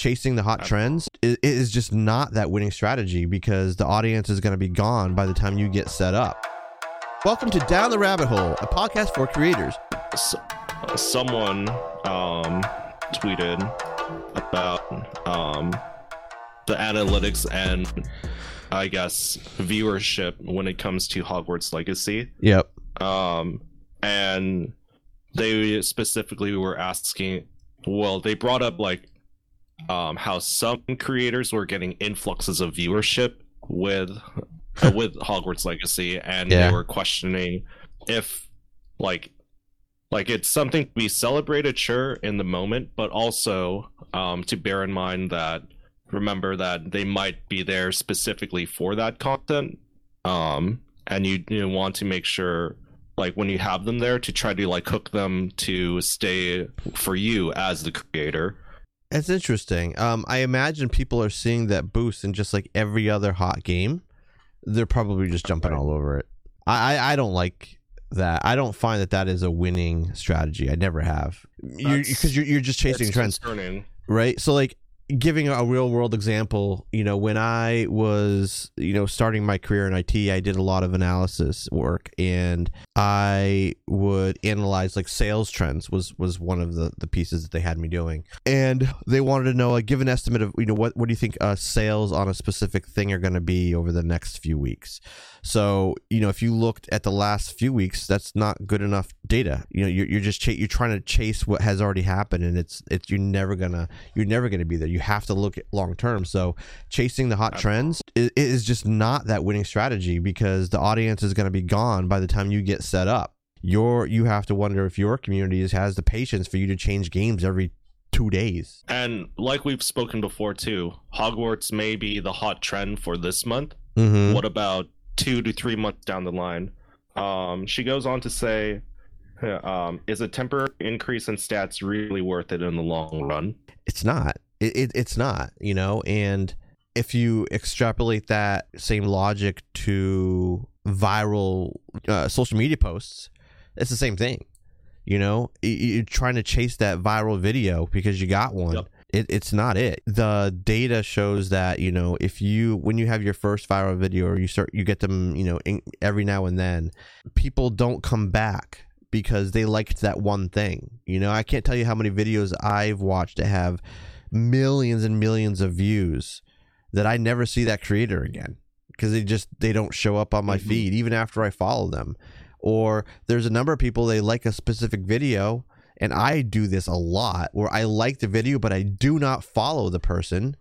chasing the hot trends, it is just not that winning strategy because the audience is going to be gone by the time you get set up. Welcome to Down the Rabbit Hole, a podcast for creators. Someone tweeted about the analytics and, I guess, viewership when it comes to Hogwarts Legacy. Yep. And they specifically were asking, well, they brought up like how some creators were getting influxes of viewership with Hogwarts Legacy, and they were questioning if like it's something to be celebrated, sure, in the moment, but also to bear in mind that, remember that they might be there specifically for that content, and you want to make sure, like, when you have them there, to try to like hook them to stay for you as the creator. That's interesting. I imagine people are seeing that boost in just like every other hot game. They're probably just jumping all over it. I don't like that. I don't find that is a winning strategy. I never have. Because you're just chasing trends, concerning. Right? So like, giving a real world example, when I was, starting my career in IT, I did a lot of analysis work, and I would analyze like sales trends was one of the pieces that they had me doing. And they wanted to know, like, give an estimate of, what do you think sales on a specific thing are going to be over the next few weeks? So, if you looked at the last few weeks, that's not good enough data. You're trying to chase what has already happened, and it's you're never gonna be there. You have to look at long term. So chasing the hot trends is just not that winning strategy because the audience is going to be gone by the time you get set up. You have to wonder if your community has the patience for you to change games every 2 days. And like we've spoken before too, Hogwarts may be the hot trend for this month. Mm-hmm. What about 2 to 3 months down the line? She goes on to say, is a temporary increase in stats really worth it in the long run? It's not. It's not, and if you extrapolate that same logic to viral social media posts, it's the same thing. You're trying to chase that viral video because you got one. Yep. It's not it. The data shows that, if when you have your first viral video or you get them, every now and then, people don't come back because they liked that one thing. I can't tell you how many videos I've watched that have millions and millions of views that I never see that creator again because they don't show up on my mm-hmm. feed even after I follow them. Or there's a number of people, they like a specific video, and I do this a lot where I like the video but I do not follow the person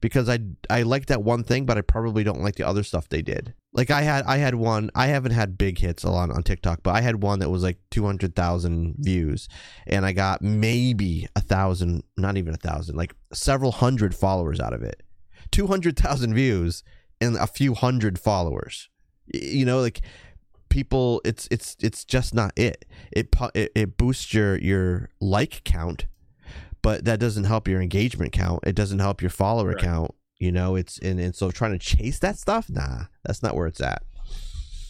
because I like that one thing, but I probably don't like the other stuff they did. Like I had one, I haven't had big hits a lot on TikTok, but I had one that was like 200,000 views, and I got maybe 1,000, not even 1,000, like several hundred followers out of it. 200,000 views and a few hundred followers. Like people, it's just not it. It boosts your like count, but that doesn't help your engagement count. It doesn't help your follower right. count. It's and so trying to chase that stuff, nah, that's not where it's at.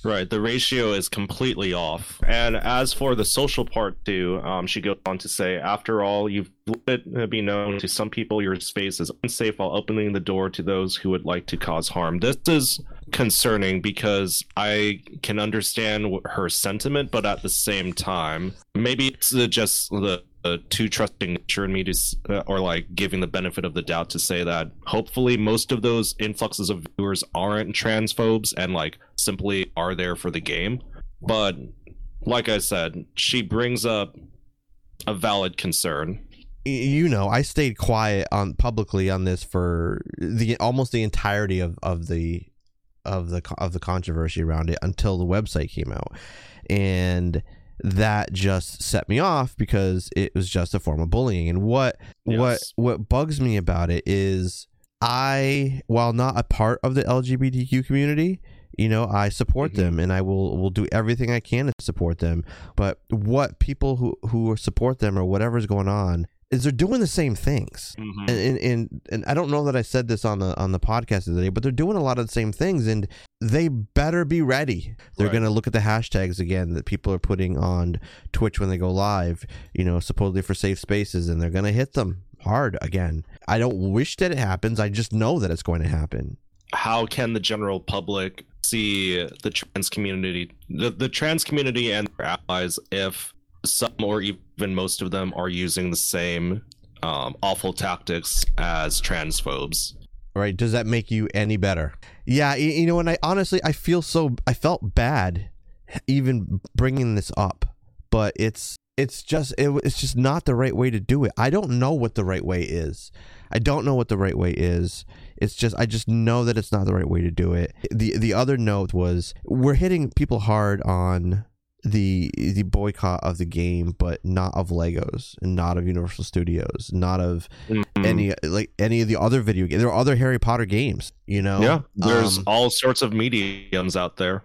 Right, the ratio is completely off. And as for the social part too, she goes on to say, after all, you've let it be known to some people your space is unsafe while opening the door to those who would like to cause harm. This is concerning because I can understand her sentiment, but at the same time, maybe it's just the too trusting nature in me to, or like giving the benefit of the doubt to say that hopefully most of those influxes of viewers aren't transphobes and like simply are there for the game. But like I said, she brings up a valid concern. I stayed quiet on publicly on this for almost the entirety of the controversy around it until the website came out, and that just set me off because it was just a form of bullying. And what bugs me about it is while not a part of the LGBTQ community, I support mm-hmm. them, and I will do everything I can to support them. But what people who support them or whatever's going on is they're doing the same things. Mm-hmm. And I don't know that I said this on the podcast today, but they're doing a lot of the same things, and they better be ready. They're going to look at the hashtags again that people are putting on Twitch when they go live, supposedly for safe spaces, and they're going to hit them hard again. I don't wish that it happens. I just know that it's going to happen. How can the general public see the trans community, the trans community and their allies, if some or even most of them are using the same awful tactics as transphobes? Right? Does that make you any better? Yeah, you know, and I honestly, I felt bad even bringing this up, but it's just not the right way to do it. I don't know what the right way is. It's just, I just know that it's not the right way to do it. The other note was, we're hitting people hard on the boycott of the game, but not of Legos and not of Universal Studios, not of any of the other video games. There are other Harry Potter games, you know? Yeah, there's all sorts of mediums out there.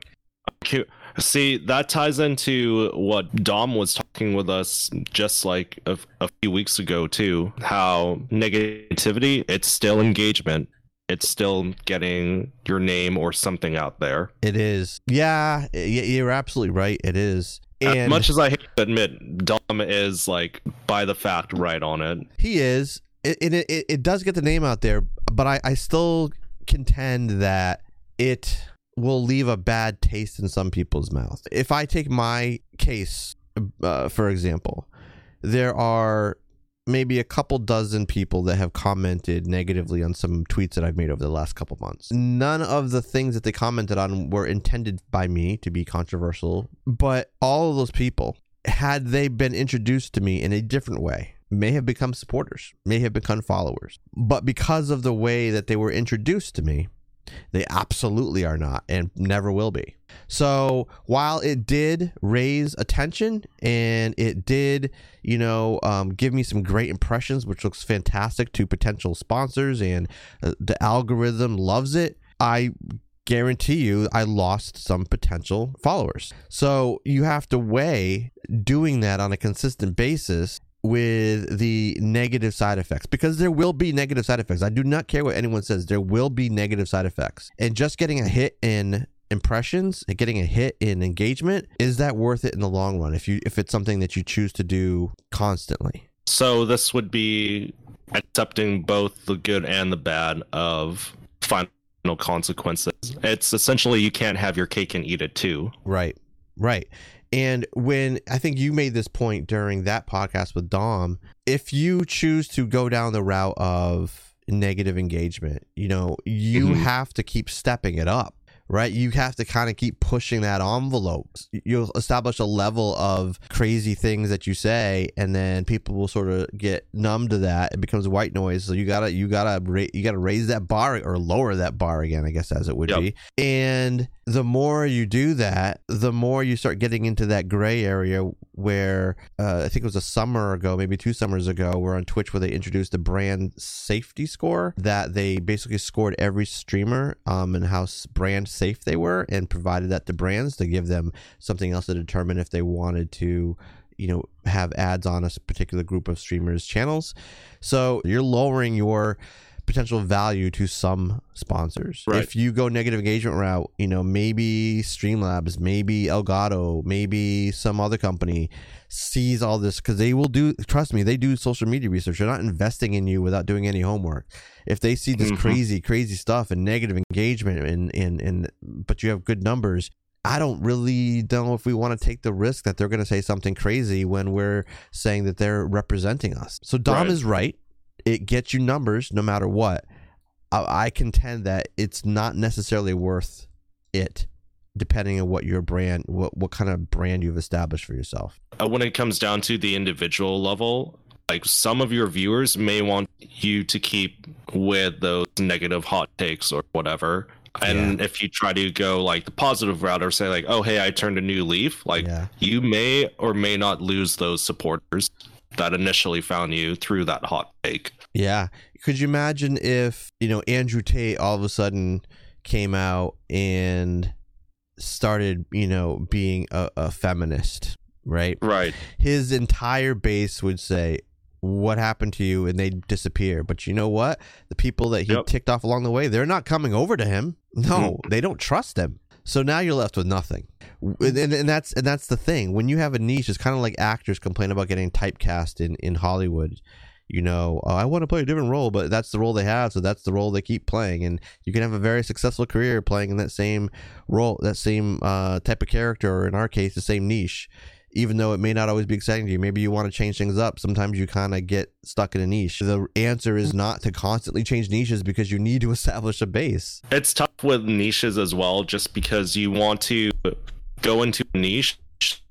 See, that ties into what Dom was talking with us just like a few weeks ago too, how negativity, it's still engagement. It's still getting your name or something out there. It is. Yeah, you're absolutely right. It is. And as much as I hate to admit, Dom is like by the fact right on it. He is. It does get the name out there, but I still contend that it will leave a bad taste in some people's mouth. If I take my case, for example, there are maybe a couple dozen people that have commented negatively on some tweets that I've made over the last couple months. None of the things that they commented on were intended by me to be controversial, but all of those people, had they been introduced to me in a different way, may have become supporters, may have become followers. But because of the way that they were introduced to me, they absolutely are not and never will be. So while it did raise attention and it did, you know, give me some great impressions, which looks fantastic to potential sponsors, and the algorithm loves it, I guarantee you I lost some potential followers. So you have to weigh doing that on a consistent basis with the negative side effects, because there will be negative side effects. I do not care what anyone says. There will be negative side effects. And just getting a hit in impressions and getting a hit in engagement, is that worth it in the long run if it's something that you choose to do constantly? So this would be accepting both the good and the bad of final consequences. It's essentially, you can't have your cake and eat it too. Right. And when, I think you made this point during that podcast with Dom, if you choose to go down the route of negative engagement, you know, you have to keep stepping it up, right? You have to kind of keep pushing that envelope. You'll establish a level of crazy things that you say, and then people will sort of get numb to that. It becomes white noise. So you gotta raise that bar, or lower that bar again, I guess, as it would be. And the more you do that, the more you start getting into that gray area where I think it was a summer ago, maybe 2 summers ago, we're on Twitch, where they introduced the brand safety score, that they basically scored every streamer and how brand safe they were, and provided that to brands to give them something else to determine if they wanted to, you know, have ads on a particular group of streamers' channels. So you're lowering your potential value to some sponsors. Right. If you go negative engagement route, you know, maybe Streamlabs, maybe Elgato, maybe some other company sees all this, because they will do, trust me, they do social media research. They're not investing in you without doing any homework. If they see this crazy stuff and negative engagement and but you have good numbers, I don't really know if we want to take the risk that they're going to say something crazy when we're saying that they're representing us. So Dom is right. It gets you numbers no matter what. I contend that it's not necessarily worth it, depending on what your brand, what kind of brand you've established for yourself. When it comes down to the individual level, like, some of your viewers may want you to keep with those negative hot takes or whatever. And if you try to go like the positive route, or say like, oh, hey, I turned a new leaf, like you may or may not lose those supporters that initially found you through that hot take. Yeah. Could you imagine if, you know, Andrew Tate all of a sudden came out and started, you know, being a feminist, right? Right. His entire base would say, what happened to you? And they'd disappear. But you know what? The people that he ticked off along the way, they're not coming over to him. No, they don't trust him. So now you're left with nothing. And that's the thing. When you have a niche, it's kind of like actors complain about getting typecast in Hollywood. you know, I want to play a different role, but that's the role they have, so that's the role they keep playing. And you can have a very successful career playing in that same role, that same type of character, or in our case, the same niche, even though it may not always be exciting to you. Maybe you want to change things up. Sometimes you kind of get stuck in a niche. The answer is not to constantly change niches, because you need to establish a base. It's tough with niches as well, just because you want to go into a niche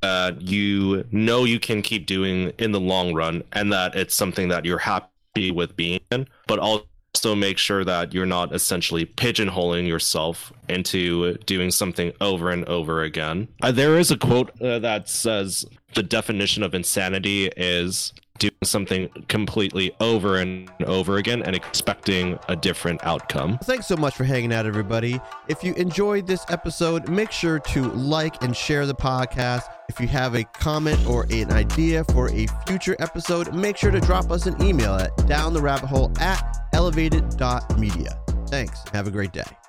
that you know you can keep doing in the long run, and that it's something that you're happy with being in, but also make sure that you're not essentially pigeonholing yourself into doing something over and over again. There is a quote that says the definition of insanity is doing something completely over and over again and expecting a different outcome. Thanks so much for hanging out, everybody. If you enjoyed this episode, make sure to like and share the podcast. If you have a comment or an idea for a future episode, make sure to drop us an email at downtherabithole@elevated.media. Thanks. Have a great day.